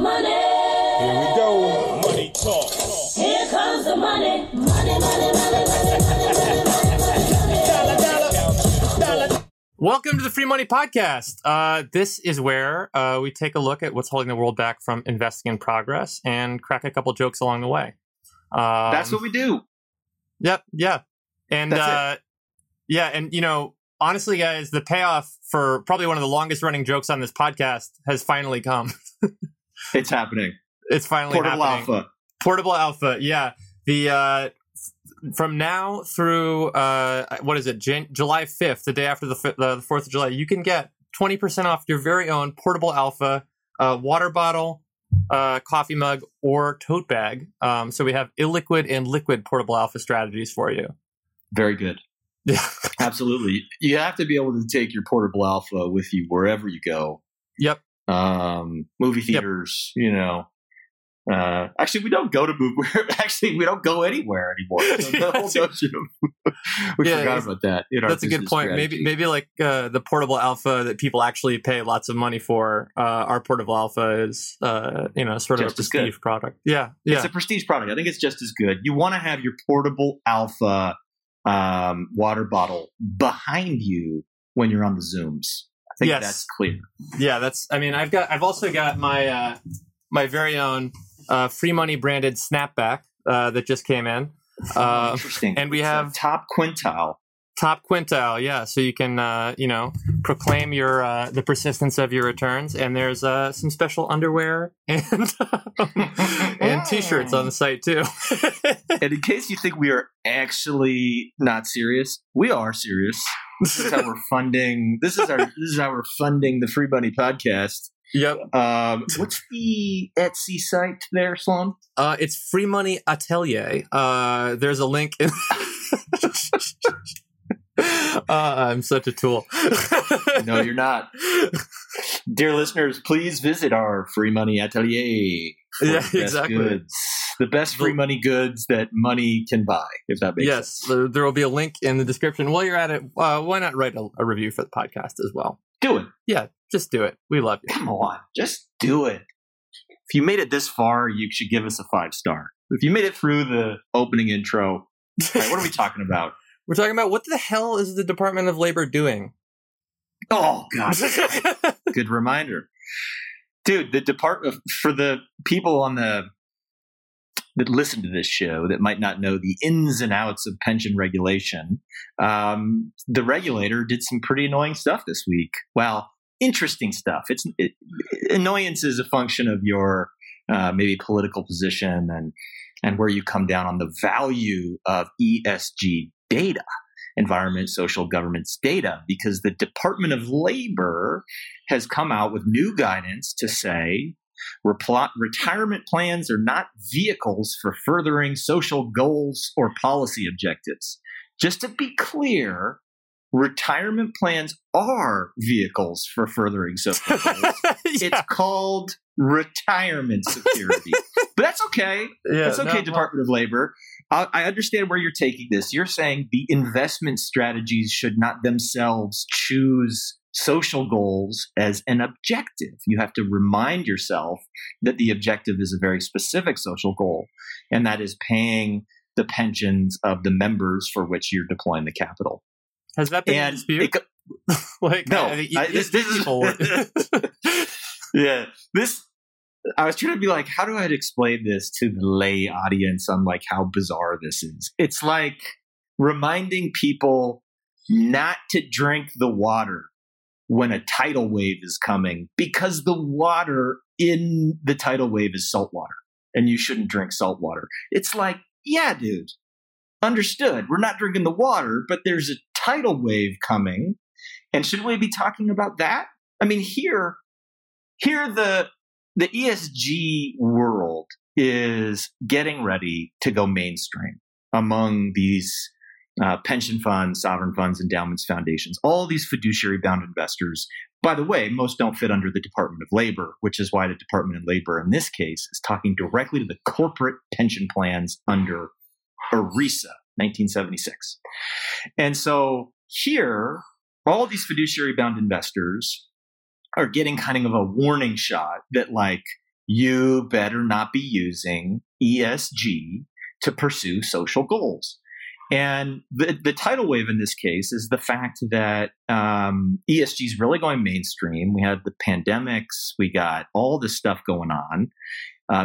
money. Here we go. Money talk. Here comes the money. Money, money, money, money, money, money, money, money. Welcome to the Free Money Podcast. This is where we take a look at what's holding the world back from investing in progress and crack a couple jokes along the way. That's what we do. Yep. Yeah. And yeah. And, you know, honestly, guys, the payoff for probably one of the longest running jokes on this podcast has finally come. It's happening. It's finally Portable happening. Portable Alpha. Yeah. The from now through what is it? July 5th, the day after the 4th of July, you can get 20% off your very own Portable Alpha water bottle, coffee mug, or tote bag. So we have illiquid and liquid Portable Alpha strategies for you. Very good. Yeah, absolutely. You have to be able to take your Portable Alpha with you wherever you go. Yep. Movie theaters, yep. You know. Actually, we don't go to movie. Actually, we don't go anywhere anymore. So yeah, we forgot about that. That's a good point. Strategy. Maybe like the Portable Alpha that people actually pay lots of money for. Our Portable Alpha is, sort just of a prestige product. Yeah, it's a prestige product. I think it's just as good. You want to have your Portable Alpha water bottle behind you when you're on the Zooms. I think that's clear. Yeah, I've also got my my very own Free Money branded snapback that just came in. Interesting. And we have top quintile. Yeah, so you can proclaim your the persistence of your returns. And there's some special underwear and and t-shirts on the site too. And in case you think we are actually not serious, we are serious. This is how we're funding the Free Money Podcast. Yep. What's the Etsy site there, Sloan? It's Free Money Atelier. There's a link in I'm such a tool. No, you're not. Dear listeners, please visit our Free Money Atelier. Yeah, exactly. Goods. The best free money goods that money can buy, if that makes sense. Yes, there will be a link in the description. While you're at it, why not write a review for the podcast as well? Do it. Yeah, just do it. We love you. Come on, just do it. If you made it this far, you should give us a 5-star. If you made it through the opening intro, right, what are we talking about? We're talking about what the hell is the Department of Labor doing? Oh, God. Good reminder. Dude, the department, for the people on that listen to this show that might not know the ins and outs of pension regulation, the regulator did some pretty annoying stuff this week. Well, interesting stuff. Annoyance is a function of your maybe political position and where you come down on the value of ESG data, environment, social governance data, because the Department of Labor has come out with new guidance to say retirement plans are not vehicles for furthering social goals or policy objectives. Just to be clear, retirement plans are vehicles for furthering social goals. Yeah. It's called retirement security. But that's okay. Yeah, that's okay, Department of Labor. I understand where you're taking this. You're saying the investment strategies should not themselves choose social goals as an objective. You have to remind yourself that the objective is a very specific social goal, and that is paying the pensions of the members for which you're deploying the capital. Has that been in dispute? Yeah, this. I was trying to be like, how do I explain this to the lay audience on like how bizarre this is? It's like reminding people not to drink the water when a tidal wave is coming, because the water in the tidal wave is salt water and you shouldn't drink salt water. It's like, yeah, dude, understood. We're not drinking the water, but there's a tidal wave coming. And shouldn't we be talking about that? I mean, here the ESG world is getting ready to go mainstream among these pension funds, sovereign funds, endowments, foundations, all these fiduciary-bound investors. By the way, most don't fit under the Department of Labor, which is why the Department of Labor in this case is talking directly to the corporate pension plans under ERISA, 1976. And so here, all these fiduciary-bound investors are getting kind of a warning shot that like you better not be using ESG to pursue social goals. And the tidal wave in this case is the fact that ESG is really going mainstream. We had the pandemics. We got all this stuff going on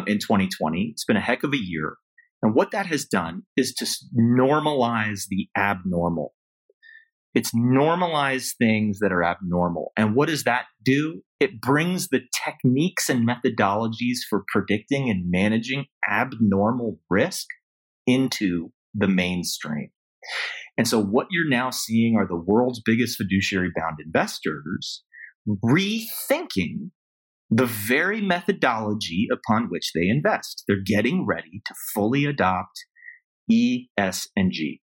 in 2020. It's been a heck of a year. And what that has done is to normalize the abnormal. It's normalized things that are abnormal. And what does that do? It brings the techniques and methodologies for predicting and managing abnormal risk into the mainstream. And so what you're now seeing are the world's biggest fiduciary bound investors rethinking the very methodology upon which they invest. They're getting ready to fully adopt ESG.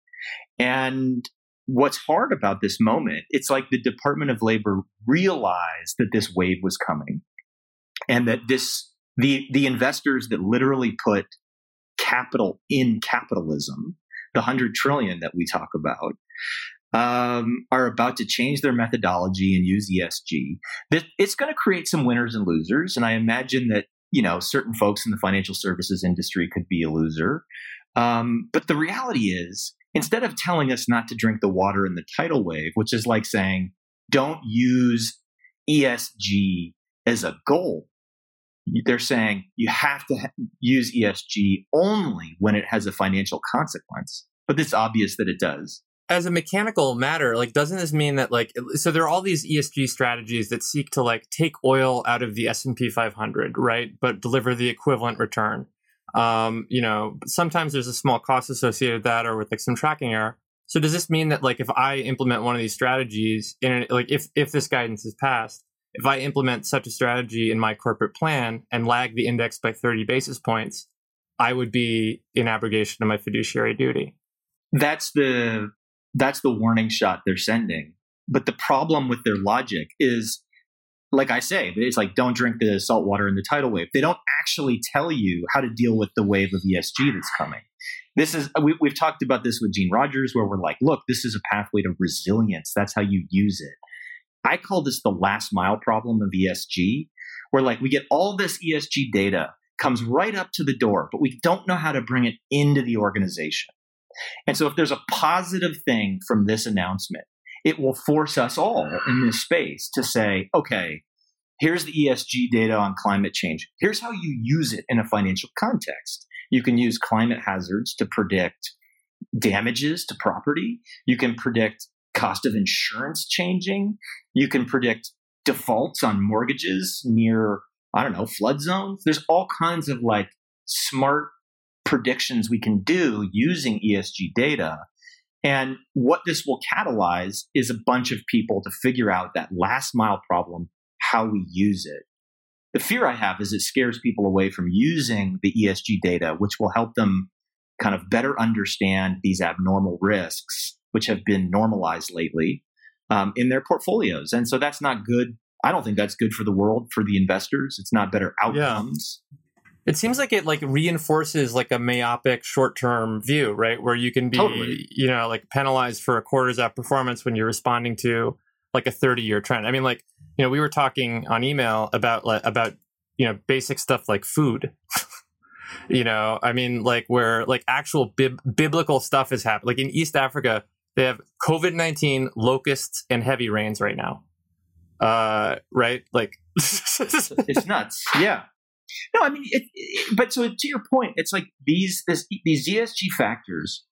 And what's hard about this moment, it's like the Department of Labor realized that this wave was coming and that the investors that literally put capital in capitalism, the 100 trillion that we talk about, are about to change their methodology and use ESG. It's going to create some winners and losers. And I imagine that, you know, certain folks in the financial services industry could be a loser. But the reality is, instead of telling us not to drink the water in the tidal wave, which is like saying, don't use ESG as a goal, they're saying you have to use ESG only when it has a financial consequence. But it's obvious that it does. As a mechanical matter, like, doesn't this mean that, like, so there are all these ESG strategies that seek to, like, take oil out of the S&P 500, right, but deliver the equivalent return? You know, sometimes there's a small cost associated with that or with, like, some tracking error. So does this mean that, like, if I implement one of these strategies, in like, if this guidance is passed, if I implement such a strategy in my corporate plan and lag the index by 30 basis points, I would be in abrogation of my fiduciary duty? That's the warning shot they're sending. But the problem with their logic is, like I say, it's like, don't drink the salt water in the tidal wave. They don't actually tell you how to deal with the wave of ESG that's coming. This is, we've talked about this with Gene Rogers, where we're like, look, this is a pathway to resilience. That's how you use it. I call this the last mile problem of ESG, where, like, we get all this ESG data, comes right up to the door, but we don't know how to bring it into the organization. And so if there's a positive thing from this announcement, it will force us all in this space to say, okay, here's the ESG data on climate change. Here's how you use it in a financial context. You can use climate hazards to predict damages to property. You can predict cost of insurance changing. You can predict defaults on mortgages near, I don't know, flood zones. There's all kinds of, like, smart predictions we can do using ESG data. And what this will catalyze is a bunch of people to figure out that last mile problem, how we use it. The fear I have is it scares people away from using the ESG data, which will help them kind of better understand these abnormal risks, which have been normalized lately in their portfolios. And so that's not good. I don't think that's good for the world, for the investors. It's not better outcomes. Yeah. It seems like it, like, reinforces, like, a myopic short-term view, right? Where you can be, you know, like, penalized for a quarter's outperformance when you're responding to, like, a 30-year trend. I mean, like, you know, we were talking on email about, you know, basic stuff like food. You know, I mean, like, where, like, actual biblical stuff is happening. Like, in East Africa, they have COVID-19, locusts, and heavy rains right now. Right? Like, it's nuts. Yeah. No, I mean, but so to your point, it's like these ESG factors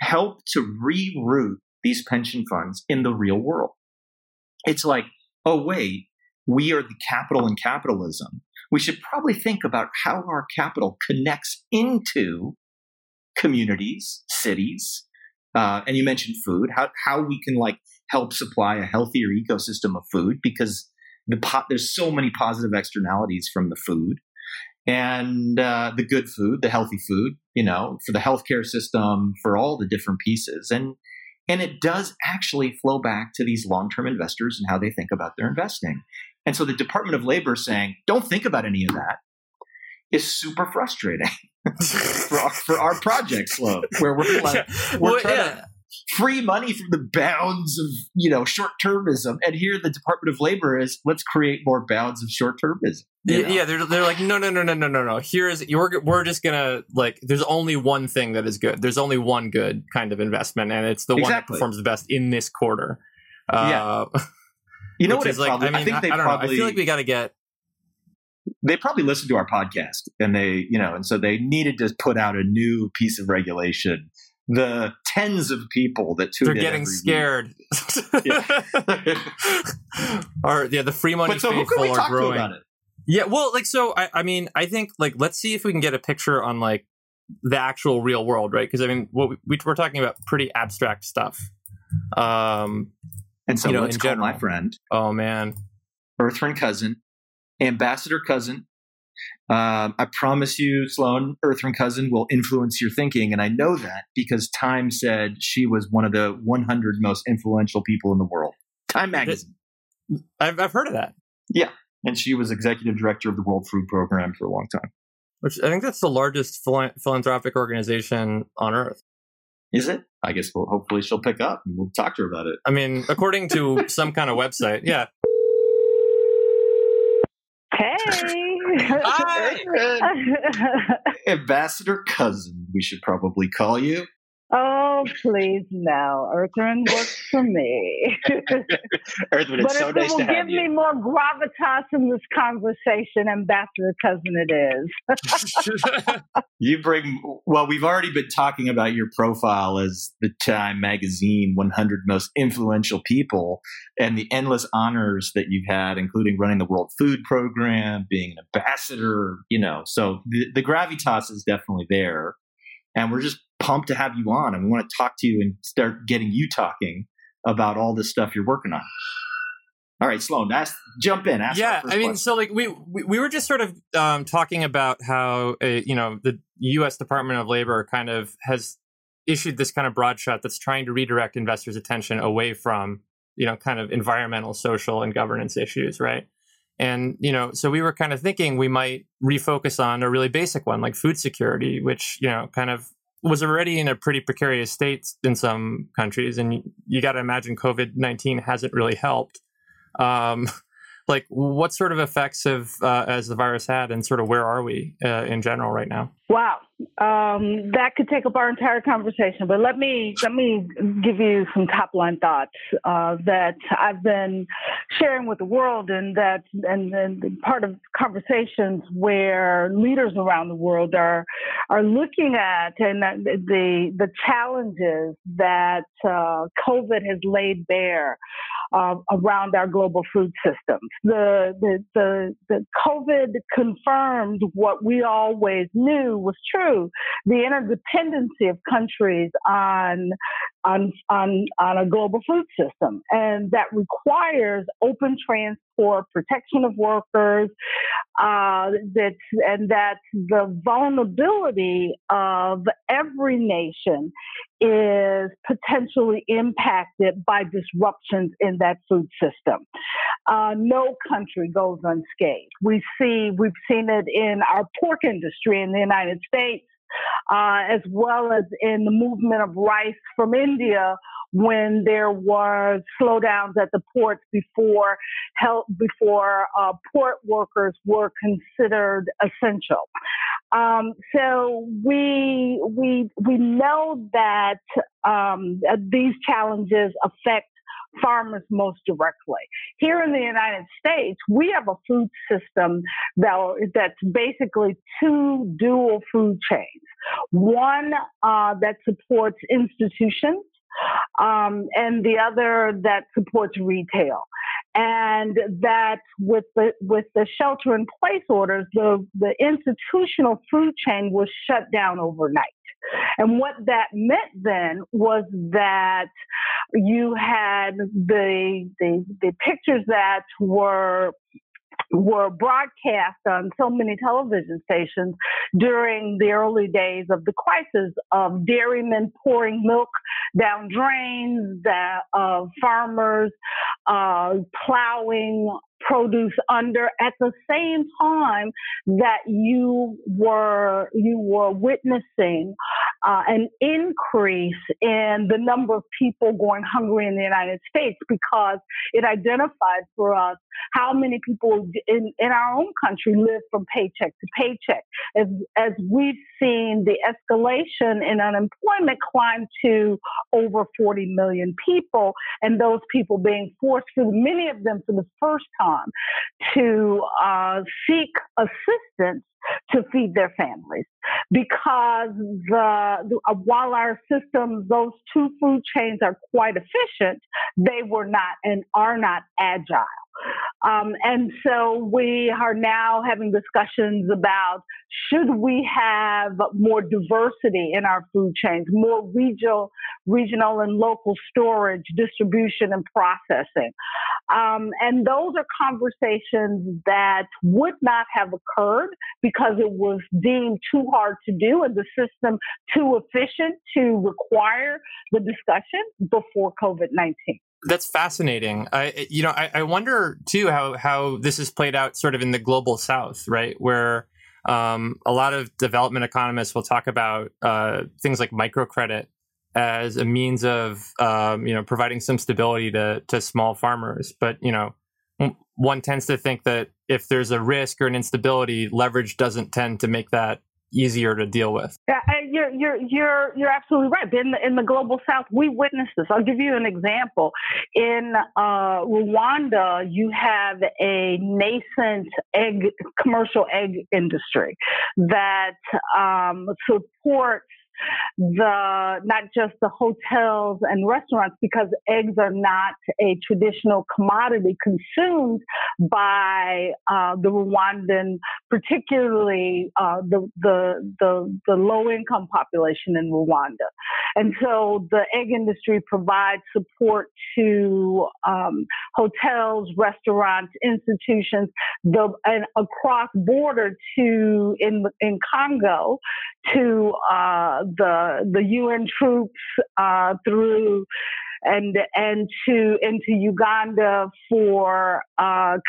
help to reroute these pension funds in the real world. It's like, oh, wait, we are the capital in capitalism. We should probably think about how our capital connects into communities, cities. And you mentioned food, how we can, like, help supply a healthier ecosystem of food, because there's so many positive externalities from the food. And the good food, the healthy food, you know, for the healthcare system, for all the different pieces. And it does actually flow back to these long-term investors and how they think about their investing. And so the Department of Labor saying, don't think about any of that, is super frustrating for our project, Sloan, where we're like, we're trying to free money from the bounds of, you know, short-termism. And here the Department of Labor is, let's create more bounds of short-termism. Yeah, they're like, no. Here is, we're just going to, like, there's only one thing that is good. There's only one good kind of investment, and it's the one that performs the best in this quarter. Yeah. You know what it's like? I feel like we got to get... They probably listened to our podcast, and they, you know, and so they needed to put out a new piece of regulation. The tens of people that tuned in, they're getting scared. The free money faithful are growing. About it? Yeah, well, like, so I mean, I think, like, let's see if we can get a picture on, like, the actual real world, right? Because I mean, what we're talking about pretty abstract stuff. And so, you know, let's call my friend. Oh man, Ertharin Cousin. Ambassador Cousin, I promise you, Sloan, Ertharin Cousin will influence your thinking. And I know that because Time said she was one of the 100 most influential people in the world. Time magazine. I've heard of that. Yeah. And she was executive director of the World Food Program for a long time. Which I think that's the largest philanthropic organization on Earth. Is it? I guess hopefully she'll pick up and we'll talk to her about it. I mean, according to some kind of website. Yeah. Hey! Hi! Ambassador Cousin, we should probably call you. Oh, please, now. Ertharin works for me. Ertharin, it's so nice to have you. But if it will give me more gravitas in this conversation, Ambassador Cousin it is. We've already been talking about your profile as the Time Magazine 100 Most Influential People and the endless honors that you've had, including running the World Food Program, being an ambassador, you know. So the gravitas is definitely there. And we're just pumped to have you on, and we want to talk to you and start getting you talking about all this stuff you're working on. All right, Sloan, jump in. Question. So like we were just sort of talking about how you know, the U.S. Department of Labor kind of has issued this kind of broadshot that's trying to redirect investors' attention away from, you know, kind of environmental, social, and governance issues, right? And, you know, so we were kind of thinking we might refocus on a really basic one like food security, which, you know, kind of was already in a pretty precarious state in some countries. And you got to imagine COVID-19 hasn't really helped. Like, what sort of effects has the virus had, and sort of where are we in general right now? Wow. That could take up our entire conversation. But let me give you some top-line thoughts that I've been sharing with the world, and part of conversations where leaders around the world are looking at, and the challenges that COVID has laid bare around our global food systems. The COVID confirmed what we always knew was true: the interdependency of countries on a global food system, and that requires open transport, protection of workers, that the vulnerability of every nation is potentially impacted by disruptions in that food system. No country goes unscathed. We've seen it in our pork industry in the United States, as well as in the movement of rice from India when there were slowdowns at the ports before port workers were considered essential. So we know that these challenges affect farmers most directly. Here in the United States, we have a food system that's basically two dual food chains. One that supports institutions, and the other that supports retail. And that with the shelter in place orders, the institutional food chain was shut down overnight. And what that meant then was that you had the pictures that were broadcast on so many television stations during the early days of the crisis, of dairymen pouring milk down drains, of farmers plowing produce under, at the same time that you were witnessing an increase in the number of people going hungry in the United States, because it identified for us how many people in our own country live from paycheck to paycheck. As we've seen the escalation in unemployment climb to over 40 million people, and those people being forced, for many of them for the first time, to seek assistance to feed their families, because while our systems, those two food chains, are quite efficient, they were not and are not agile. And so we are now having discussions about, should we have more diversity in our food chains, more regional and local storage, distribution, and processing. And those are conversations that would not have occurred because it was deemed too hard to do and the system too efficient to require the discussion before COVID-19. That's fascinating. I wonder too how this has played out sort of in the global South, right? Where a lot of development economists will talk about things like microcredit as a means of providing some stability to small farmers. But one tends to think that if there's a risk or an instability, leverage doesn't tend to make that easier to deal with. Yeah, you're absolutely right. In the global South, we witnessed this. I'll give you an example. In Rwanda, you have a nascent commercial egg industry that supports not just the hotels and restaurants, because eggs are not a traditional commodity consumed by the Rwandan, particularly the low-income population in Rwanda. And so the egg industry provides support to hotels, restaurants, institutions, and across border to in Congo to the UN troops through and into Uganda for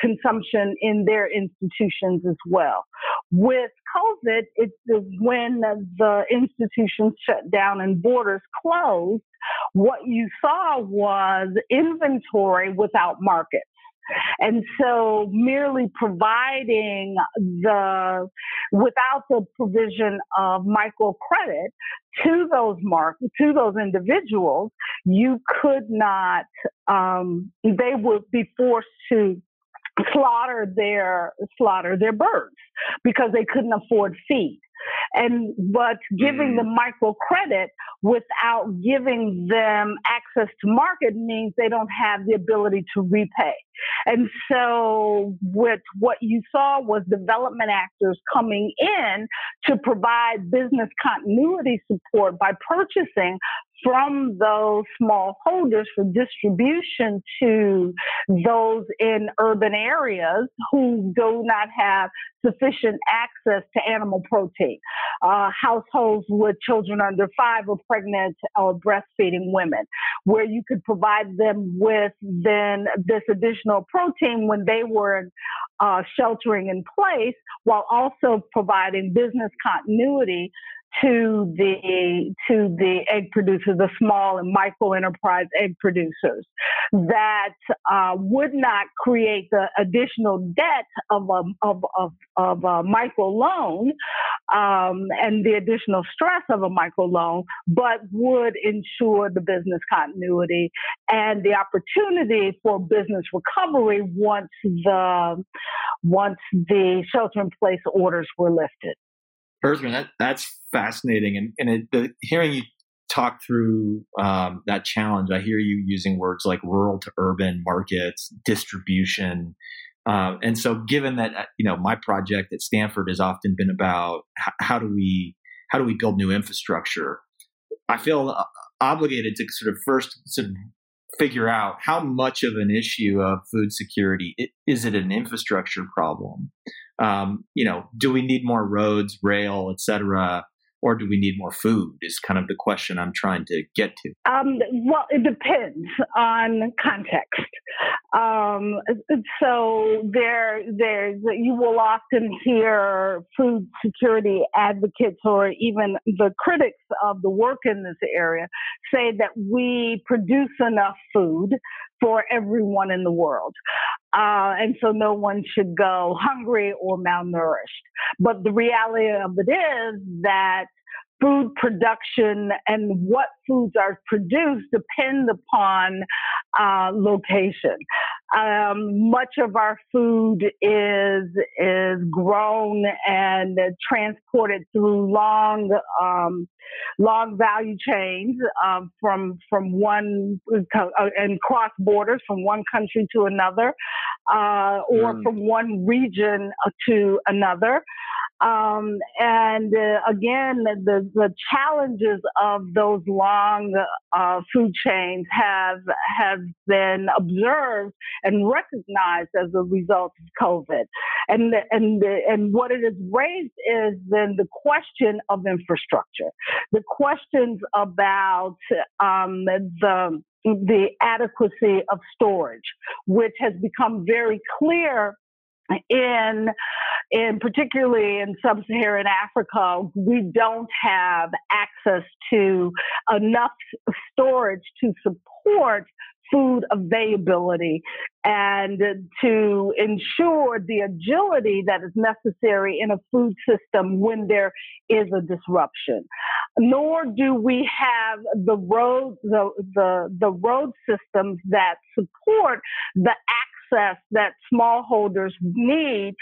consumption in their institutions as well. With COVID, it's when the institutions shut down and borders closed, what you saw was inventory without markets. And so merely providing without the provision of microcredit to those individuals, you could not, they would be forced to slaughter their birds because they couldn't afford feed. But giving them microcredit without giving them access to market means they don't have the ability to repay. And so with what you saw was development actors coming in to provide business continuity support by purchasing from those smallholders for distribution to those in urban areas who do not have sufficient access to animal protein, households with children under 5 or pregnant or breastfeeding women, where you could provide them with then this additional protein when they were sheltering in place, while also providing business continuity to the egg producers, the small and micro enterprise egg producers that would not create the additional debt of a micro loan and the additional stress of a micro loan, but would ensure the business continuity and the opportunity for business recovery once the shelter in place orders were lifted. Ertharin, that's fascinating. And hearing you talk through that challenge, I hear you using words like rural to urban markets, distribution. And so given that, my project at Stanford has often been about how do we build new infrastructure, I feel obligated to sort of first figure out how much of an issue of food security is it an infrastructure problem? Do we need more roads, rail, et cetera? or do we need more food is kind of the question I'm trying to get to. Well, it depends on context. So there's you will often hear food security advocates or even the critics of the work in this area say that we produce enough food for everyone in the world. And so no one should go hungry or malnourished. But the reality of it is that food production and what foods are produced depend upon location. Much of our food is grown and transported through long value chains from one and cross borders from one country to another, or from one region to another. Again, the challenges of those long food chains have been observed and recognized as a result of COVID. And what it has raised is then the question of infrastructure, the questions about the adequacy of storage, which has become very clear in particularly in sub-Saharan Africa. We don't have access to enough storage to support food availability and to ensure the agility that is necessary in a food system when there is a disruption. Nor do we have the road systems that support the access that smallholders need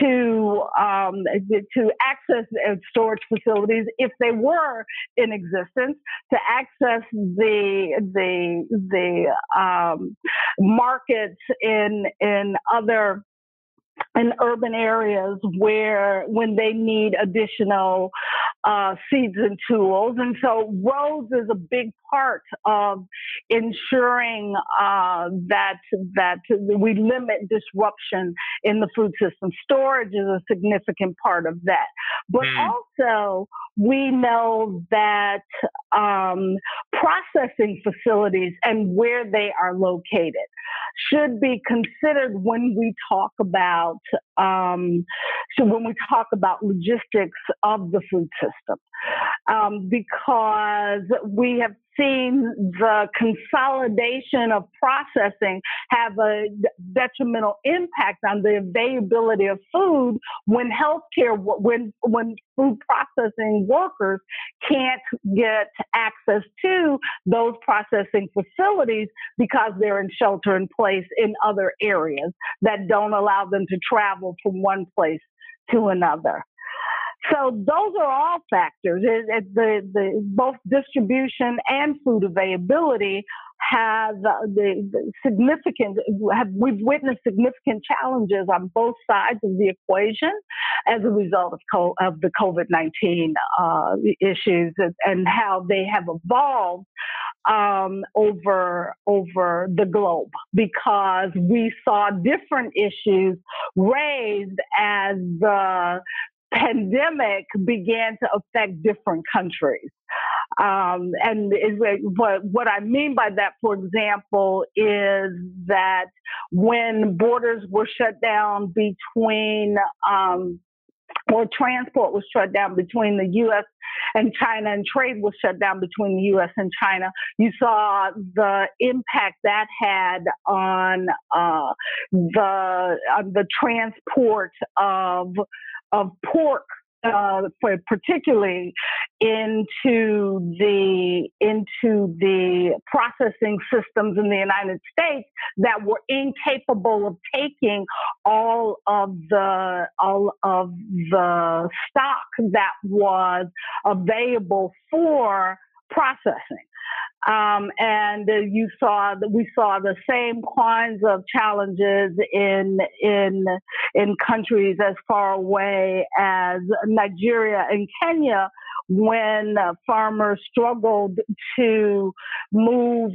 to access storage facilities if they were in existence, to access the markets in other in urban areas where when they need additional seeds and tools. And so roads is a big part of ensuring that we limit disruption in the food system. Storage is a significant part of that. But also we know that processing facilities and where they are located should be considered when we talk about logistics of the food system, because we have seen the consolidation of processing have a detrimental impact on the availability of food when healthcare, when food processing workers can't get access to those processing facilities because they're in shelter in place in other areas that don't allow them to travel from one place to another. So those are all factors. Both distribution and food availability we've witnessed significant challenges on both sides of the equation as a result of the COVID-19 issues and how they have evolved over the globe, because we saw different issues raised as the pandemic began to affect different countries. What I mean by that, for example, is that when borders were shut down between or transport was shut down between the U.S. and China, and trade was shut down between the U.S. and China, you saw the impact that had on the transport of pork, particularly into the processing systems in the United States that were incapable of taking all of the stock that was available for processing. You saw that we saw the same kinds of challenges in countries as far away as Nigeria and Kenya, when farmers struggled to move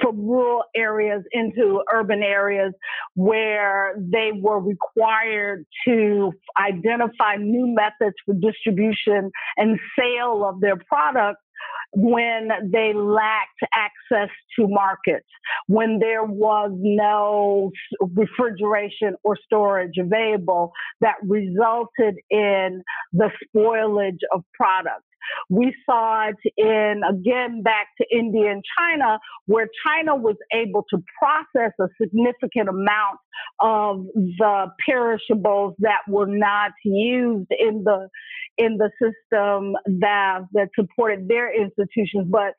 from rural areas into urban areas where they were required to identify new methods for distribution and sale of their products when they lacked access to markets, when there was no refrigeration or storage available, that resulted in the spoilage of products. We saw it in, again, back to India and China, where China was able to process a significant amount of the perishables that were not used in the system that supported their institutions. But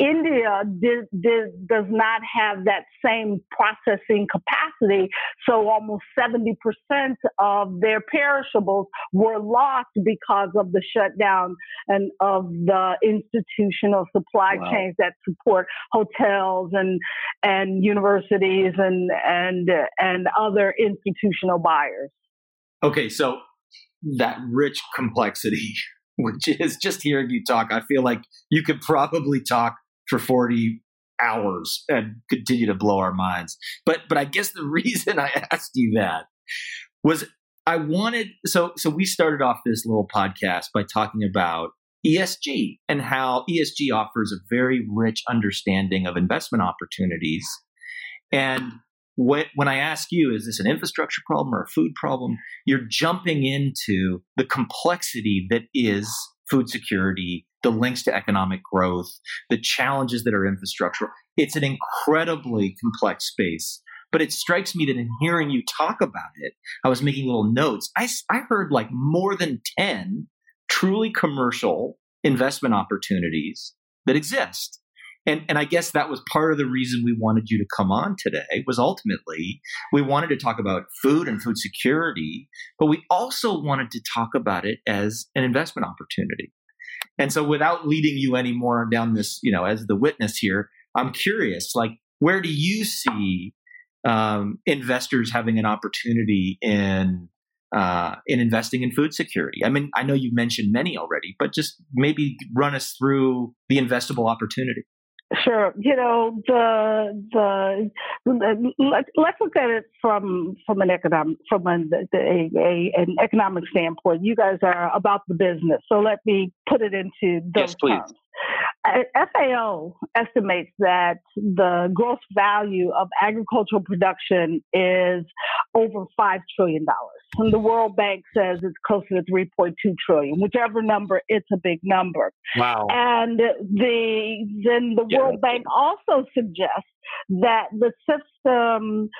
India does not have that same processing capacity. So almost 70% of their perishables were lost because of the shutdown and of the institutional supply wow. chains that support hotels and universities and other institutional buyers. Okay, so that rich complexity, which is just hearing you talk, I feel like you could probably talk for 40 hours and continue to blow our minds. But I guess the reason I asked you that was I wanted, so we started off this little podcast by talking about ESG and how ESG offers a very rich understanding of investment opportunities. And when I ask you, is this an infrastructure problem or a food problem? You're jumping into the complexity that is food security, the links to economic growth, the challenges that are infrastructural. It's an incredibly complex space. But it strikes me that in hearing you talk about it, I was making little notes. I heard like more than 10 truly commercial investment opportunities that exist. And I guess that was part of the reason we wanted you to come on today, was ultimately we wanted to talk about food and food security, but we also wanted to talk about it as an investment opportunity. And so without leading you any more down this, you know, as the witness here, I'm curious, like, where do you see investors having an opportunity in investing in food security? I mean, I know you've mentioned many already, but just maybe run us through the investable opportunity. Sure. You know, let's look at it from an economic standpoint. You guys are about the business, so let me put it into those terms. FAO estimates that the gross value of agricultural production is over $5 trillion. And the World Bank says it's closer to $3.2 trillion, whichever number, it's a big number. Wow. And the World Bank also suggests that the system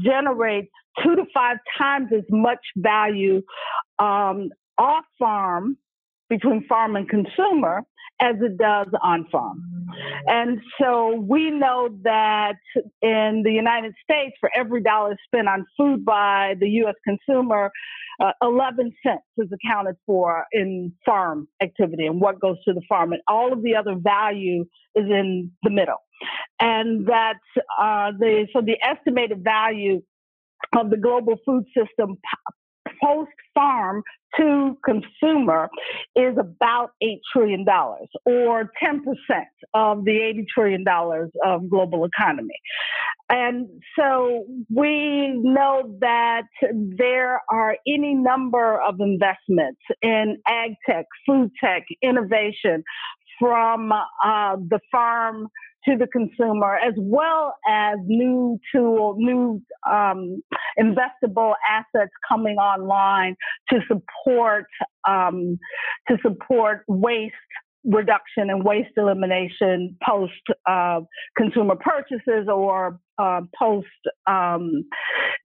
generates 2 to 5 times as much value off farm, between farm and consumer, as it does on farm. And so we know that in the United States, for every dollar spent on food by the U.S. consumer, 11 cents is accounted for in farm activity and what goes to the farm. And all of the other value is in the middle. And that's so the estimated value of the global food system post-farm to consumer is about $8 trillion, or 10% of the $80 trillion of global economy. And so we know that there are any number of investments in ag tech, food tech, innovation, from the farm to the consumer, as well as new investable assets coming online to support waste reduction and waste elimination post consumer purchases or post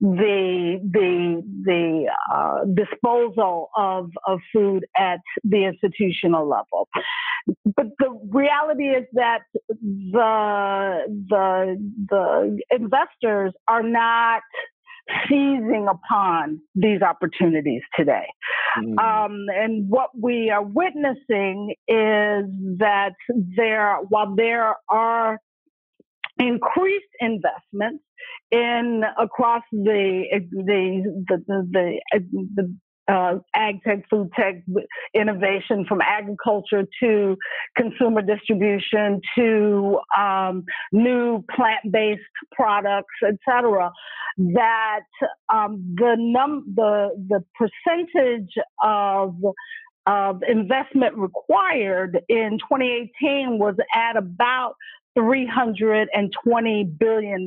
the disposal of food at the institutional level. But the reality is that the investors are not seizing upon these opportunities today. Mm. And what we are witnessing is that while there are increased investments in across the ag tech, food tech, innovation from agriculture to consumer distribution to new plant-based products, et cetera, that the percentage of investment required in 2018 was at about $320 billion.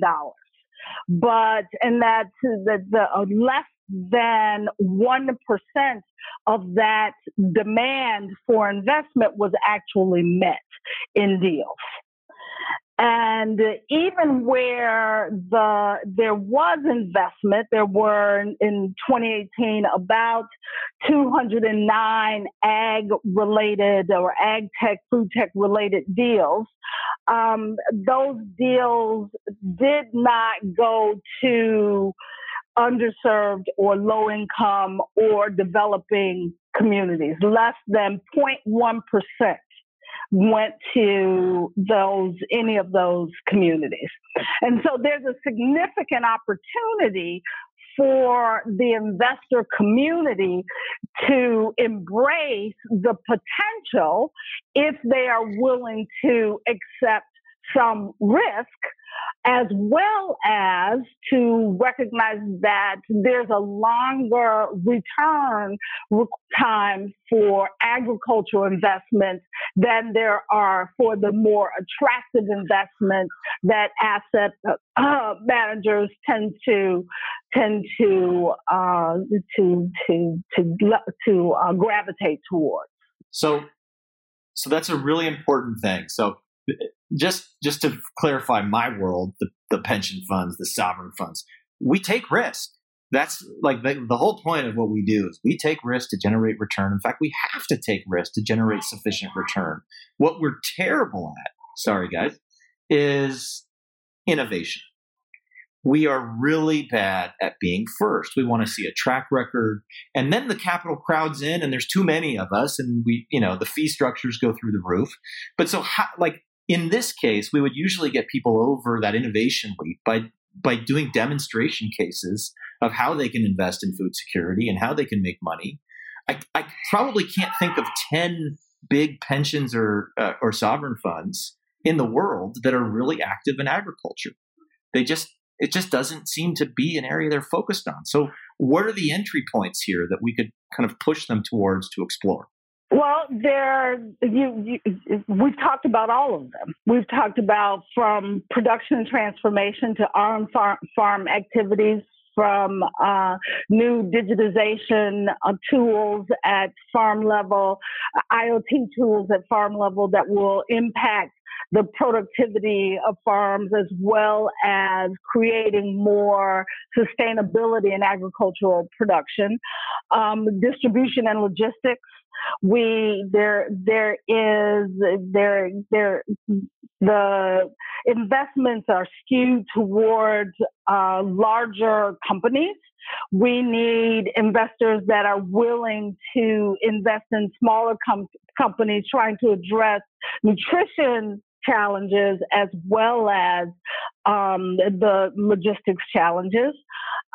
But, and that's the less than 1% of that demand for investment was actually met in deals. And even where there was investment, there were in 2018 about 209 ag-related or ag-tech, food-tech-related deals. Those deals did not go to underserved or low-income or developing communities. Less than 0.1% went to any of those communities. And so there's a significant opportunity for the investor community to embrace the potential if they are willing to accept some risk, as well as to recognize that there's a longer return time for agricultural investments than there are for the more attractive investments that asset managers tend to gravitate towards. So that's a really important thing. So just to clarify my world, the pension funds, the sovereign funds, we take risk. That's like the whole point of what we do is we take risk to generate return. In fact, we have to take risk to generate sufficient return. What we're terrible at, sorry guys, is innovation. We are really bad at being first. We want to see a track record. And then the capital crowds in and there's too many of us and the fee structures go through the roof. But so how, like, in this case, we would usually get people over that innovation leap by doing demonstration cases of how they can invest in food security and how they can make money. I probably can't think of 10 big pensions or sovereign funds in the world that are really active in agriculture. It just doesn't seem to be an area they're focused on. So what are the entry points here that we could kind of push them towards to explore? Well, we've talked about all of them. We've talked about from production and transformation to farm activities, from new digitization tools at farm level, IoT tools at farm level that will impact the productivity of farms, as well as creating more sustainability in agricultural production, distribution and logistics. The investments are skewed towards larger companies. We need investors that are willing to invest in smaller companies trying to address nutrition challenges as well as the logistics challenges.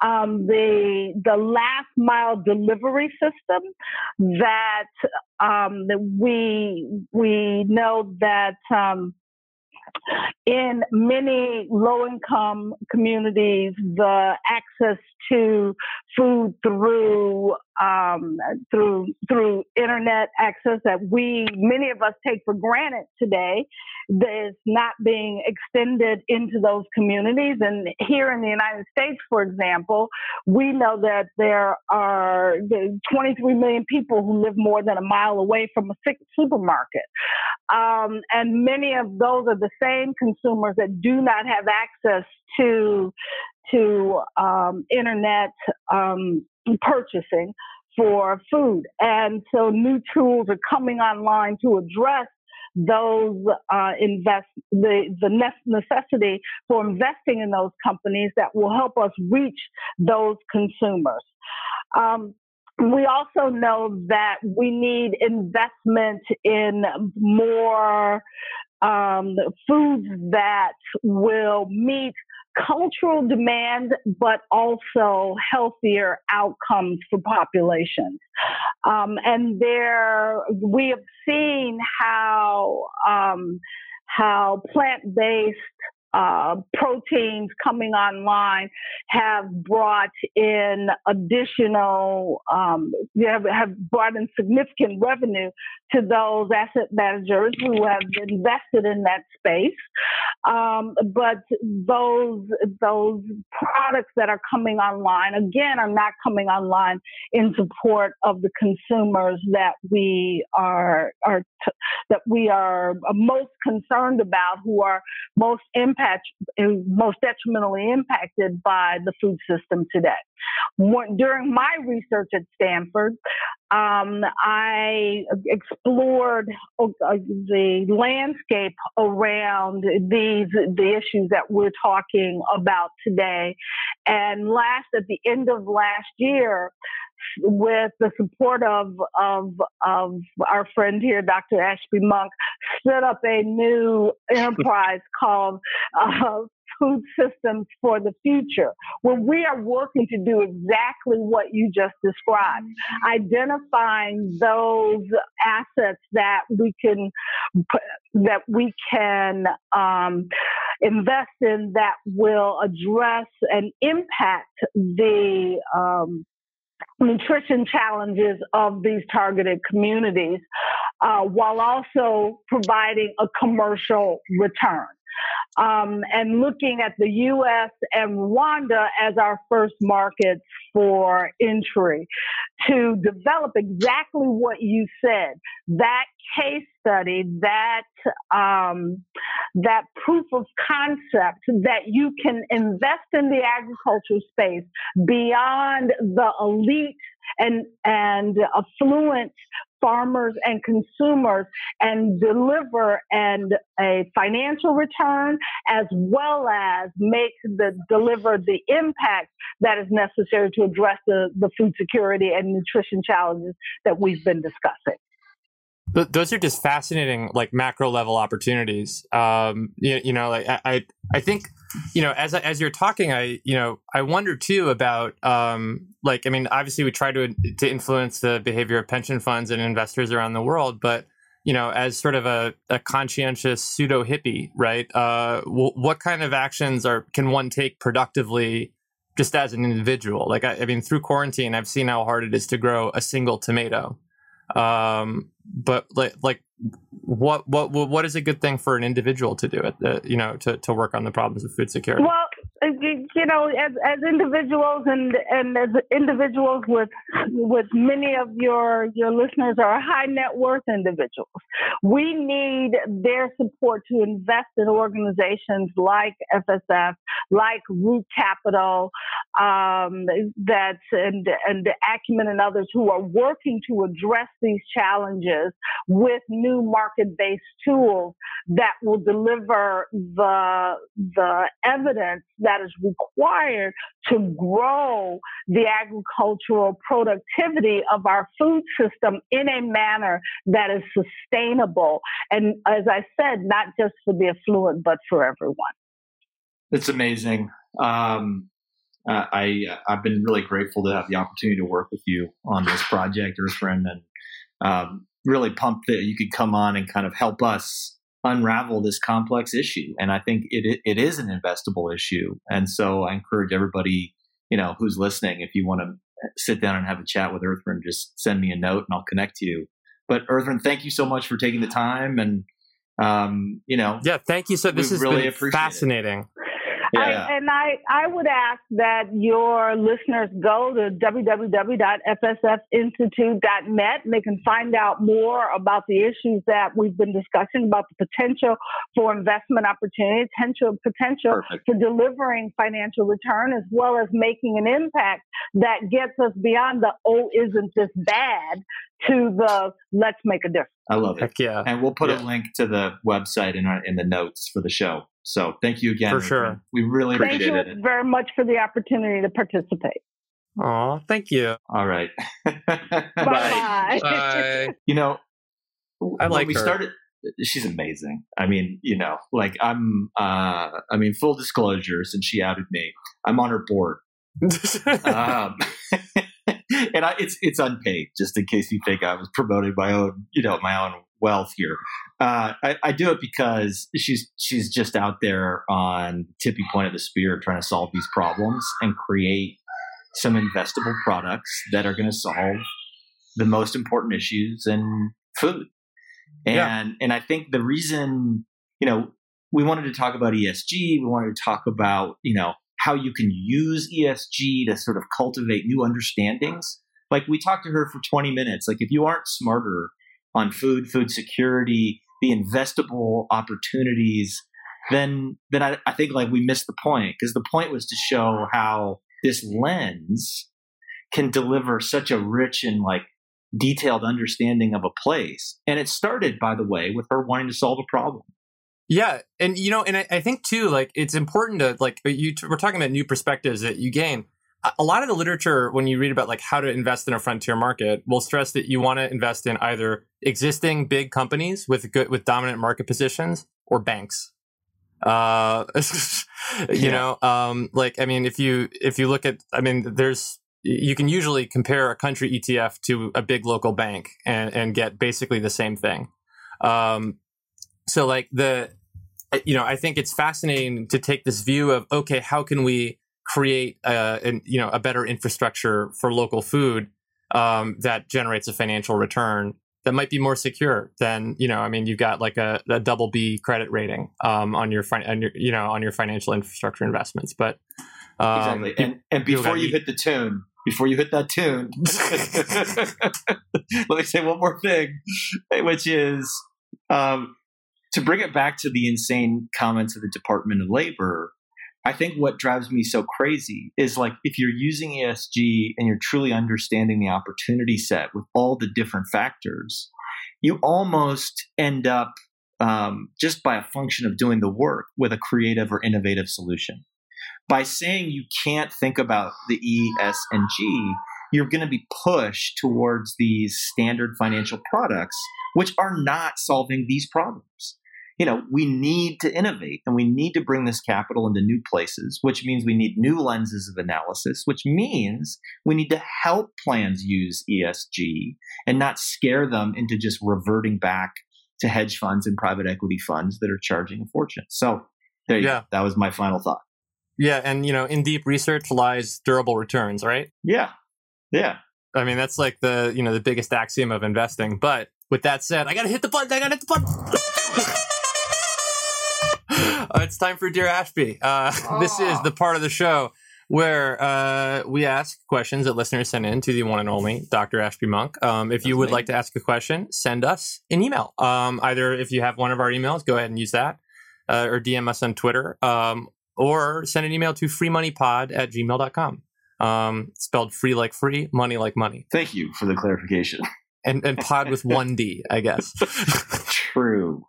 The last mile delivery system that we know that in many low-income communities, the access to food through internet access that many of us take for granted today, that is not being extended into those communities. And here in the United States, for example, we know that there are 23 million people who live more than a mile away from a supermarket. And many of those are the same consumers that do not have access to internet purchasing for food. And so new tools are coming online to address those the necessity for investing in those companies that will help us reach those consumers. We also know that we need investment in more foods that will meet cultural demand, but also healthier outcomes for populations. And there, we have seen how plant-based proteins coming online have brought in additional, have brought in significant revenue to those asset managers who have invested in that space. But those products that are coming online, again, are not coming online in support of the consumers that we are most concerned about, who are most most detrimentally impacted by the food system today. During my research at Stanford, I explored the landscape around the issues that we're talking about today. And at the end of last year, with the support of our friend here, Dr. Ashby Monk, set up a new enterprise called Food Systems for the Future, where we are working to do exactly what you just described, identifying those assets that we can invest in that will address and impact the nutrition challenges of these targeted communities, while also providing a commercial return. And looking at the U.S. and Rwanda as our first markets for entry to develop exactly what you said. That case study, that proof of concept that you can invest in the agricultural space beyond the elite and affluent farmers and consumers, and deliver a financial return, as well as deliver the impact that is necessary to address the food security and nutrition challenges that we've been discussing. Those are just fascinating, like macro level opportunities. I think, as you're talking, I wonder too about, obviously we try to influence the behavior of pension funds and investors around the world, but as sort of a conscientious pseudo hippie, right? What kind of actions can one take productively, just as an individual? Like, through quarantine, I've seen how hard it is to grow a single tomato. But what is a good thing for an individual to do to work on the problems of food security? Well, as individuals and as individuals with many of your listeners are high net worth individuals, we need their support to invest in organizations like FSF, like Root Capital, and Acumen and others who are working to address these challenges with new market-based tools that will deliver the evidence that is required to grow the agricultural productivity of our food system in a manner that is sustainable. And as I said, not just for the affluent, but for everyone. It's amazing. I've been really grateful to have the opportunity to work with you on this project, Ertharin, and really pumped that you could come on and kind of help us unravel this complex issue. And I think it is an investable issue. And so I encourage everybody, who's listening, if you want to sit down and have a chat with Ertharin, just send me a note and I'll connect you. But Ertharin, thank you so much for taking the time. And, thank you. So this has really been fascinating. Yeah. I would ask that your listeners go to www.fsfinstitute.net, and they can find out more about the issues that we've been discussing, about the potential for investment opportunities, potential Perfect. For delivering financial return, as well as making an impact that gets us beyond the, oh, isn't this bad, to the let's make a difference. I love it. Heck yeah. And we'll put a link to the website in the notes for the show. So thank you again. For sure. We really appreciate it. Thank you very much for the opportunity to participate. Aw, thank you. All right. Bye. Bye. You know, I like her. she's amazing. I mean, you know, like I mean, full disclosure, since she outed me, I'm on her board. And it's unpaid, just in case you think I was promoting my own, you know, my own wealth here. I do it because she's just out there on the tipping point of the spear, trying to solve these problems and create some investable products that are going to solve the most important issues in food. And I think the reason, you know, we wanted to talk about ESG, we wanted to talk about, you know, how you can use ESG to sort of cultivate new understandings. Like, we talked to her for 20 minutes. Like, if you aren't smarter on food, food security, the investable opportunities, then I think, like, we missed the point, because the point was to show how this lens can deliver such a rich and, like, detailed understanding of a place. And it started, by the way, with her wanting to solve a problem. Yeah. And, you know, and I think too, like, it's important to, like, we're talking about new perspectives that you gain. A lot of the literature, when you read about, like, how to invest in a frontier market, will stress that you want to invest in either existing big companies with dominant market positions or banks. Like, I mean, if you look at, I mean, you can usually compare a country ETF to a big local bank and get basically the same thing. So like I think it's fascinating to take this view of, okay, how can we create a better infrastructure for local food that generates a financial return that might be more secure than, you know, I mean, you've got like a double B credit rating on your financial infrastructure investments. But exactly. And before you hit the tune, before you hit that tune, let me say one more thing, which is to bring it back to the insane comments of the Department of Labor. I think what drives me so crazy is, like, if you're using ESG and you're truly understanding the opportunity set with all the different factors, you almost end up just by a function of doing the work with a creative or innovative solution. By saying you can't think about the E, S, and G, you're going to be pushed towards these standard financial products, which are not solving these problems. You know, we need to innovate, and we need to bring this capital into new places, which means we need new lenses of analysis, which means we need to help plans use ESG and not scare them into just reverting back to hedge funds and private equity funds that are charging a fortune. So there you go. That was my final thought. Yeah. And, you know, in deep research lies durable returns, right? Yeah. Yeah. I mean, that's like the, you know, the biggest axiom of investing. But with that said, I got to hit the button. It's time for Dear Ashby. This is the part of the show where we ask questions that listeners send in to the one and only Dr. Ashby Monk. If you would like to ask a question, send us an email. Either if you have one of our emails, go ahead and use that, or DM us on Twitter. Or send an email to freemoneypod@gmail.com. Spelled free like free, money like money. Thank you for the clarification. And pod with one D, I guess. True.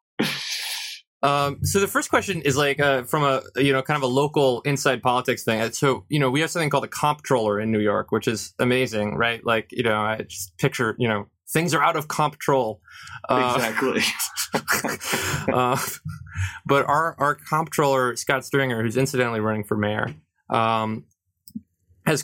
So the first question is like from a, you know, kind of a local inside politics thing. So, you know, we have something called the comptroller in New York, which is amazing, right? Like, you know, I just picture, you know, things are out of comptroll. Exactly. But our comptroller, Scott Stringer, who's incidentally running for mayor, has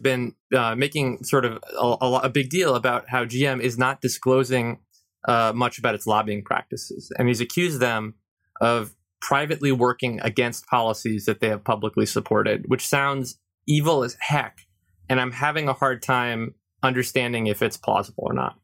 been making sort of a big deal about how GM is not disclosing much about its lobbying practices, and he's accused them of privately working against policies that they have publicly supported, which sounds evil as heck. And I'm having a hard time understanding if it's plausible or not.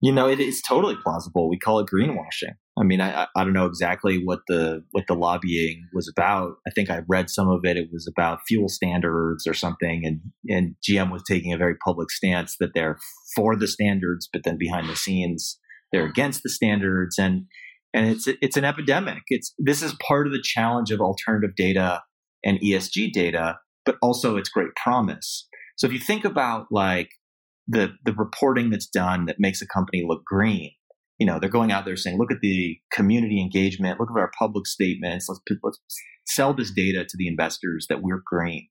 You know, it is totally plausible. We call it greenwashing. I mean, I don't know exactly what the lobbying was about. I think I read some of it. It was about fuel standards or something. And GM was taking a very public stance that they're for the standards, but then behind the scenes, they're against the standards. And it's an epidemic. This is part of the challenge of alternative data and ESG data, but also its great promise. So if you think about, like, the reporting that's done that makes a company look green, you know, they're going out there saying, look at the community engagement, look at our public statements, let's sell this data to the investors that we're green.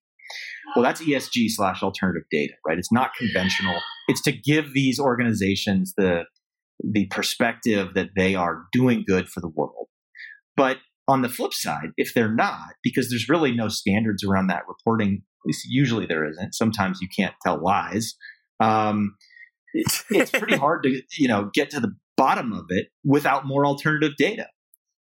Well, that's ESG/alternative data, right? It's not conventional. It's to give these organizations the the perspective that they are doing good for the world. But on the flip side, if they're not, because there's really no standards around that reporting, at least usually there isn't. Sometimes you can't tell lies. It's pretty hard to, get to the bottom of it without more alternative data.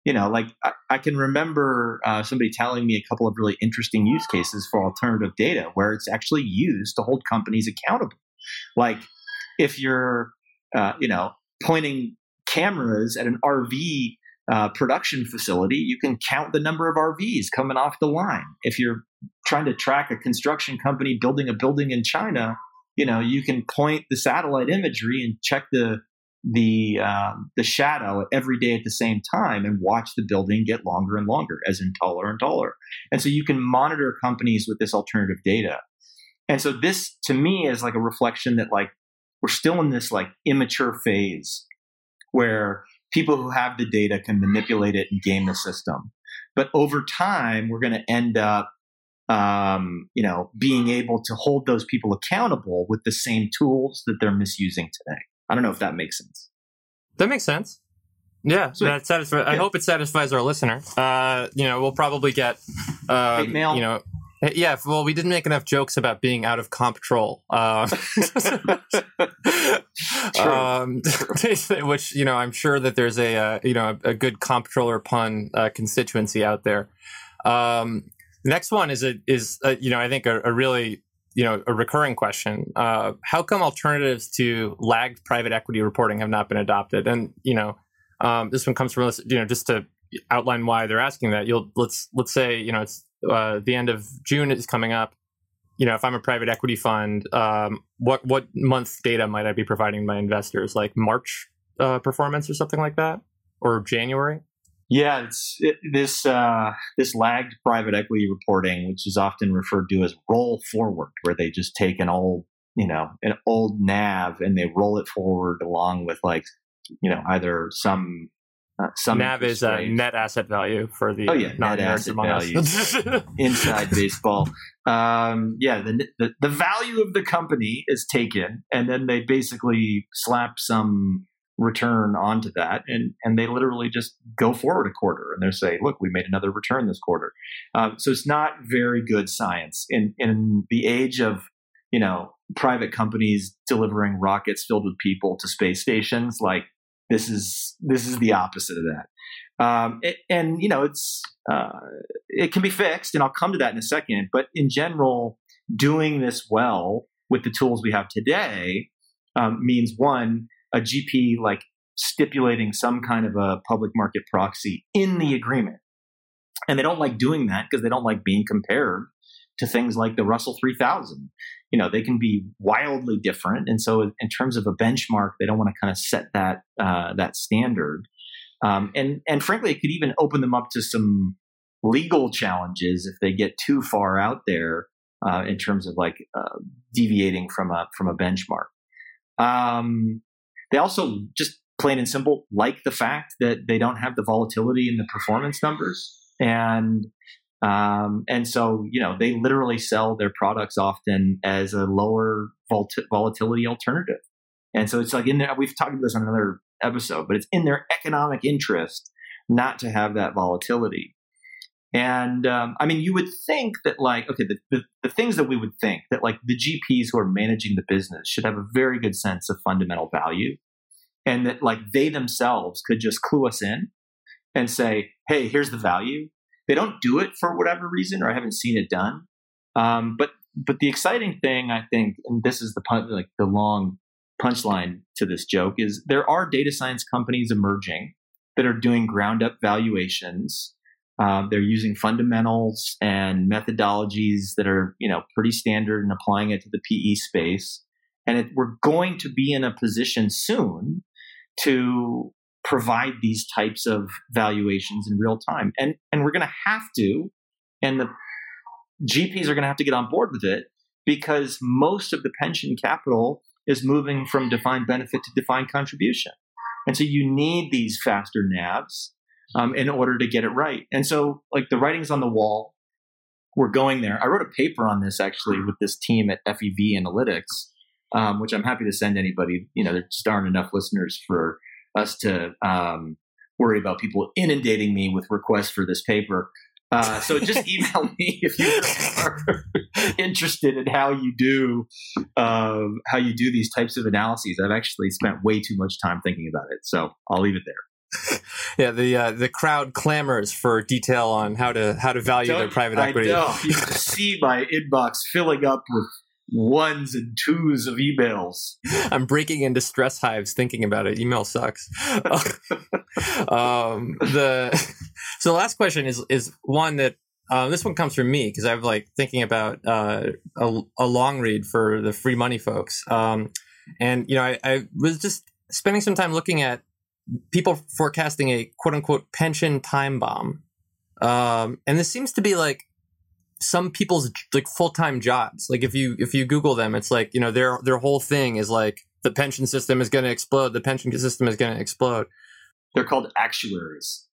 I can remember somebody telling me a couple of really interesting use cases for alternative data where it's actually used to hold companies accountable. Like if you're, pointing cameras at an RV production facility, you can count the number of RVs coming off the line. If you're trying to track a construction company building a building in China, you can point the satellite imagery and check the shadow every day at the same time and watch the building get longer and longer, as in taller and taller. And so you can monitor companies with this alternative data. And so this, to me, is like a reflection that we're still in this immature phase where people who have the data can manipulate it and game the system. But over time, we're going to end up, being able to hold those people accountable with the same tools that they're misusing today. I don't know if that makes sense. That makes sense. Yeah, so that satisfies. I hope it satisfies our listener. We'll probably get, mail. Yeah, well, we didn't make enough jokes about being out of control, which I'm sure that there's a good comptroller pun constituency out there. Next one is I think a really a recurring question. How come alternatives to lagged private equity reporting have not been adopted? And this one comes from just to outline why they're asking that. Let's say it's. The end of June is coming up. If I'm a private equity fund, what month data might I be providing my investors? Like March performance or something like that, or January? Yeah, this lagged private equity reporting, which is often referred to as roll forward, where they just take an old NAV and they roll it forward along with either some. NAV is a net asset value for the net asset value inside baseball. The value of the company is taken, and then they basically slap some return onto that, and they literally just go forward a quarter, and they say, "Look, we made another return this quarter." So it's not very good science in the age of private companies delivering rockets filled with people to space stations, This is the opposite of that. It can be fixed, and I'll come to that in a second. But in general, doing this well with the tools we have today means, one, a GP stipulating some kind of a public market proxy in the agreement. And they don't like doing that because they don't like being compared to things like the Russell 3000. They can be wildly different. And so in terms of a benchmark, they don't want to kind of set that standard. And frankly, it could even open them up to some legal challenges if they get too far out there in terms of deviating from a benchmark. They also just plain and simple like the fact that they don't have the volatility in the performance numbers. And so they literally sell their products often as a lower volatility alternative. And so it's in there, we've talked about this on another episode, but it's in their economic interest not to have that volatility. And, you would think that the things that we would think that the GPs who are managing the business should have a very good sense of fundamental value, and that they themselves could just clue us in and say, "Hey, here's the value." They don't do it for whatever reason, or I haven't seen it done. But the exciting thing, I think, and this is the long punchline to this joke, is there are data science companies emerging that are doing ground up valuations. They're using fundamentals and methodologies that are pretty standard and applying it to the PE space. And we're going to be in a position soon to provide these types of valuations in real time. And we're going to have to, and the GPs are going to have to get on board with it, because most of the pension capital is moving from defined benefit to defined contribution. And so you need these faster NAVs in order to get it right. And so the writing's on the wall. We're going there. I wrote a paper on this actually with this team at FEV Analytics which I'm happy to send anybody. You know, there just aren't enough listeners for us to worry about people inundating me with requests for this paper. So just email me if you are interested in how you do these types of analyses. I've actually spent way too much time thinking about it, so I'll leave it there. Yeah, the crowd clamors for detail on how to value their private equity. I know. You can see my inbox filling up with ones and twos of emails. I'm breaking into stress hives thinking about it. Email sucks. So the last question is one that this one comes from me because I've thinking about a long read for the free money folks. And you know, I was just spending some time looking at people forecasting a quote unquote pension time bomb. And this seems to be some people's full-time jobs. If you Google them, it's their whole thing is the pension system is going to explode. The pension system is going to explode. They're called actuaries.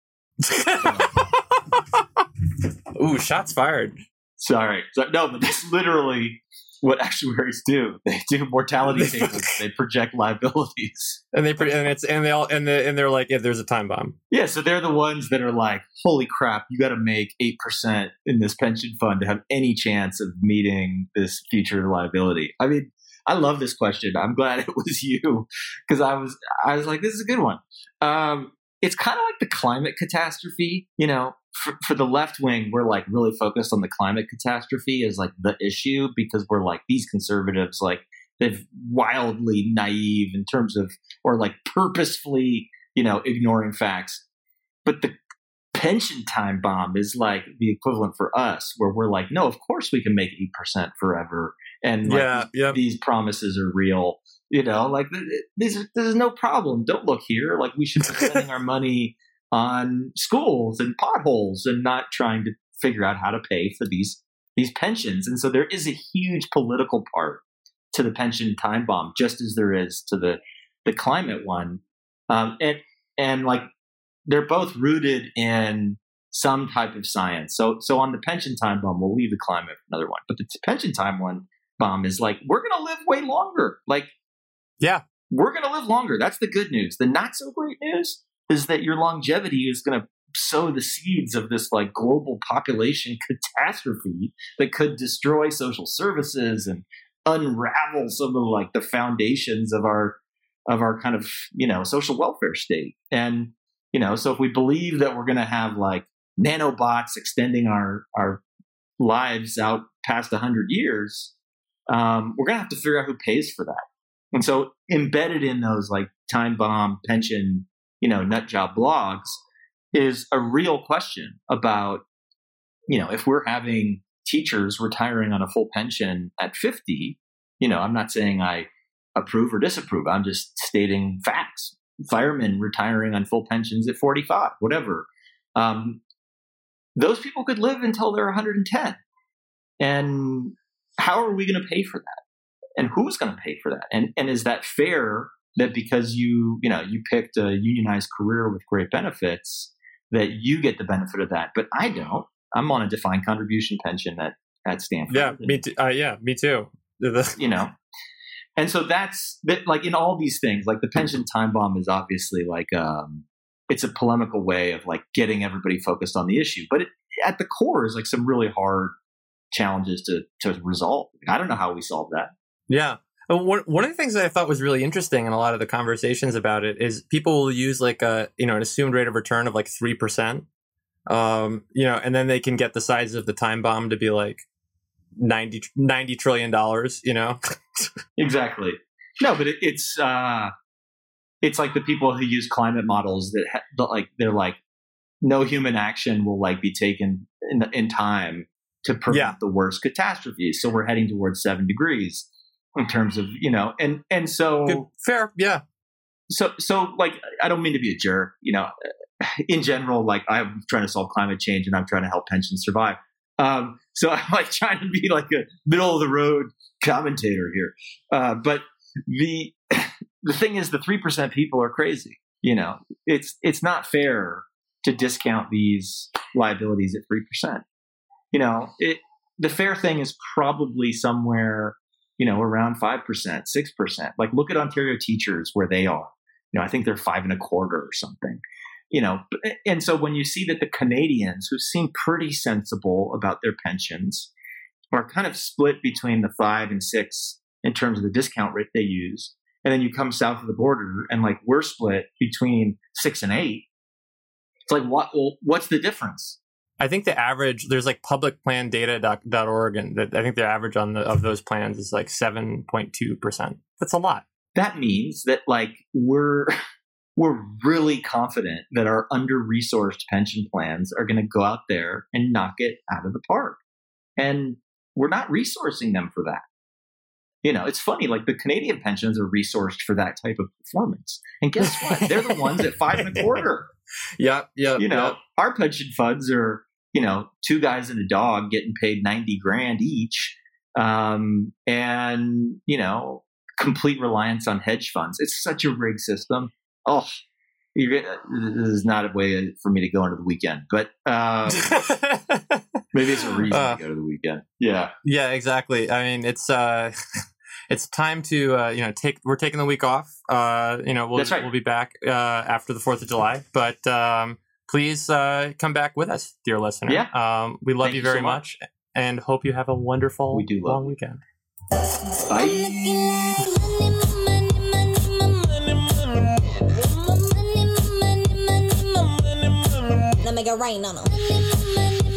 Ooh, shots fired. Sorry. No, but that's literally what actuaries do. They do mortality tables. They project liabilities. And they're there's a time bomb. Yeah, so they're the ones that are holy crap, you got to make 8% in this pension fund to have any chance of meeting this future liability. I mean, I love this question. I'm glad it was you because I was like, this is a good one. It's kind of like the climate catastrophe, you know. For the left wing, we're really focused on the climate catastrophe as the issue because we're these conservatives, they've wildly naive in terms of, or purposefully, ignoring facts. But the pension time bomb is the equivalent for us where we're no, of course we can make 8% forever. And these promises are real, this is no problem. Don't look here. We should be spending our money on schools and potholes and not trying to figure out how to pay for these pensions. And so there is a huge political part to the pension time bomb, just as there is to the climate one. And they're both rooted in some type of science. So on the pension time bomb, we'll leave the climate for another one. But the pension time bomb is we're going to live way longer. We're going to live longer. That's the good news. The not so great news is that your longevity is going to sow the seeds of this global population catastrophe that could destroy social services and unravel some of the foundations of our kind of, social welfare state. And, so if we believe that we're going to have nanobots extending our lives out past 100 years, we're going to have to figure out who pays for that. And so embedded in those time bomb pension, nut job blogs is a real question about, if we're having teachers retiring on a full pension at 50, I'm not saying I approve or disapprove. I'm just stating facts. Firemen retiring on full pensions at 45, whatever. Those people could live until they're 110. And how are we going to pay for that? And who's going to pay for that? And is that fair? That because you picked a unionized career with great benefits, that you get the benefit of that. But I don't. I'm on a defined contribution pension at Stanford. Yeah, me too. And so that's in all these things, the pension time bomb is obviously it's a polemical way of getting everybody focused on the issue. But at the core is some really hard challenges to resolve. I don't know how we solve that. Yeah. One of the things that I thought was really interesting in a lot of the conversations about it is people will use an assumed rate of return of 3%, and then they can get the size of the time bomb to be $90 trillion, Exactly. No, but it's the people who use climate models that they're no human action will be taken in time to prevent the worst catastrophes. So we're heading towards 7 degrees. In terms of, and so good, fair. Yeah. So I don't mean to be a jerk, in general, I'm trying to solve climate change and I'm trying to help pensions survive. So I'm trying to be a middle of the road commentator here. But the thing is the 3% people are crazy. It's not fair to discount these liabilities at 3%. The fair thing is probably somewhere you know, around 5%, 6%. Like, look at Ontario Teachers, where they are. You know, I think they're 5.25% or something. You know, and so when you see that the Canadians, who seem pretty sensible about their pensions, are kind of split between the 5 and 6 in terms of the discount rate they use, and then you come south of the border and like we're split between 6 and 8. It's like, what? Well, what's the difference? I think the average, there's like publicplandata.org, and I think the average on of those plans is like 7.2%. That's a lot. That means that like we're really confident that our under-resourced pension plans are going to go out there and knock it out of the park. And we're not resourcing them for that. You know, it's funny, like the Canadian pensions are resourced for that type of performance. And guess what? They're the ones at 5.25%. Yep. You know, Our pension funds are, you know, two guys and a dog getting paid $90,000 each. And, you know, complete reliance on hedge funds. It's such a rigged system. Oh, this is not a way for me to go into the weekend, but maybe it's a reason to go to the weekend. Yeah, exactly. I mean, it's time to we're taking the week off. We'll be back after the 4th of July, but please come back with us, dear listener. Yeah. We love you very much, and hope you have a wonderful long weekend. Bye. Make it rain on them.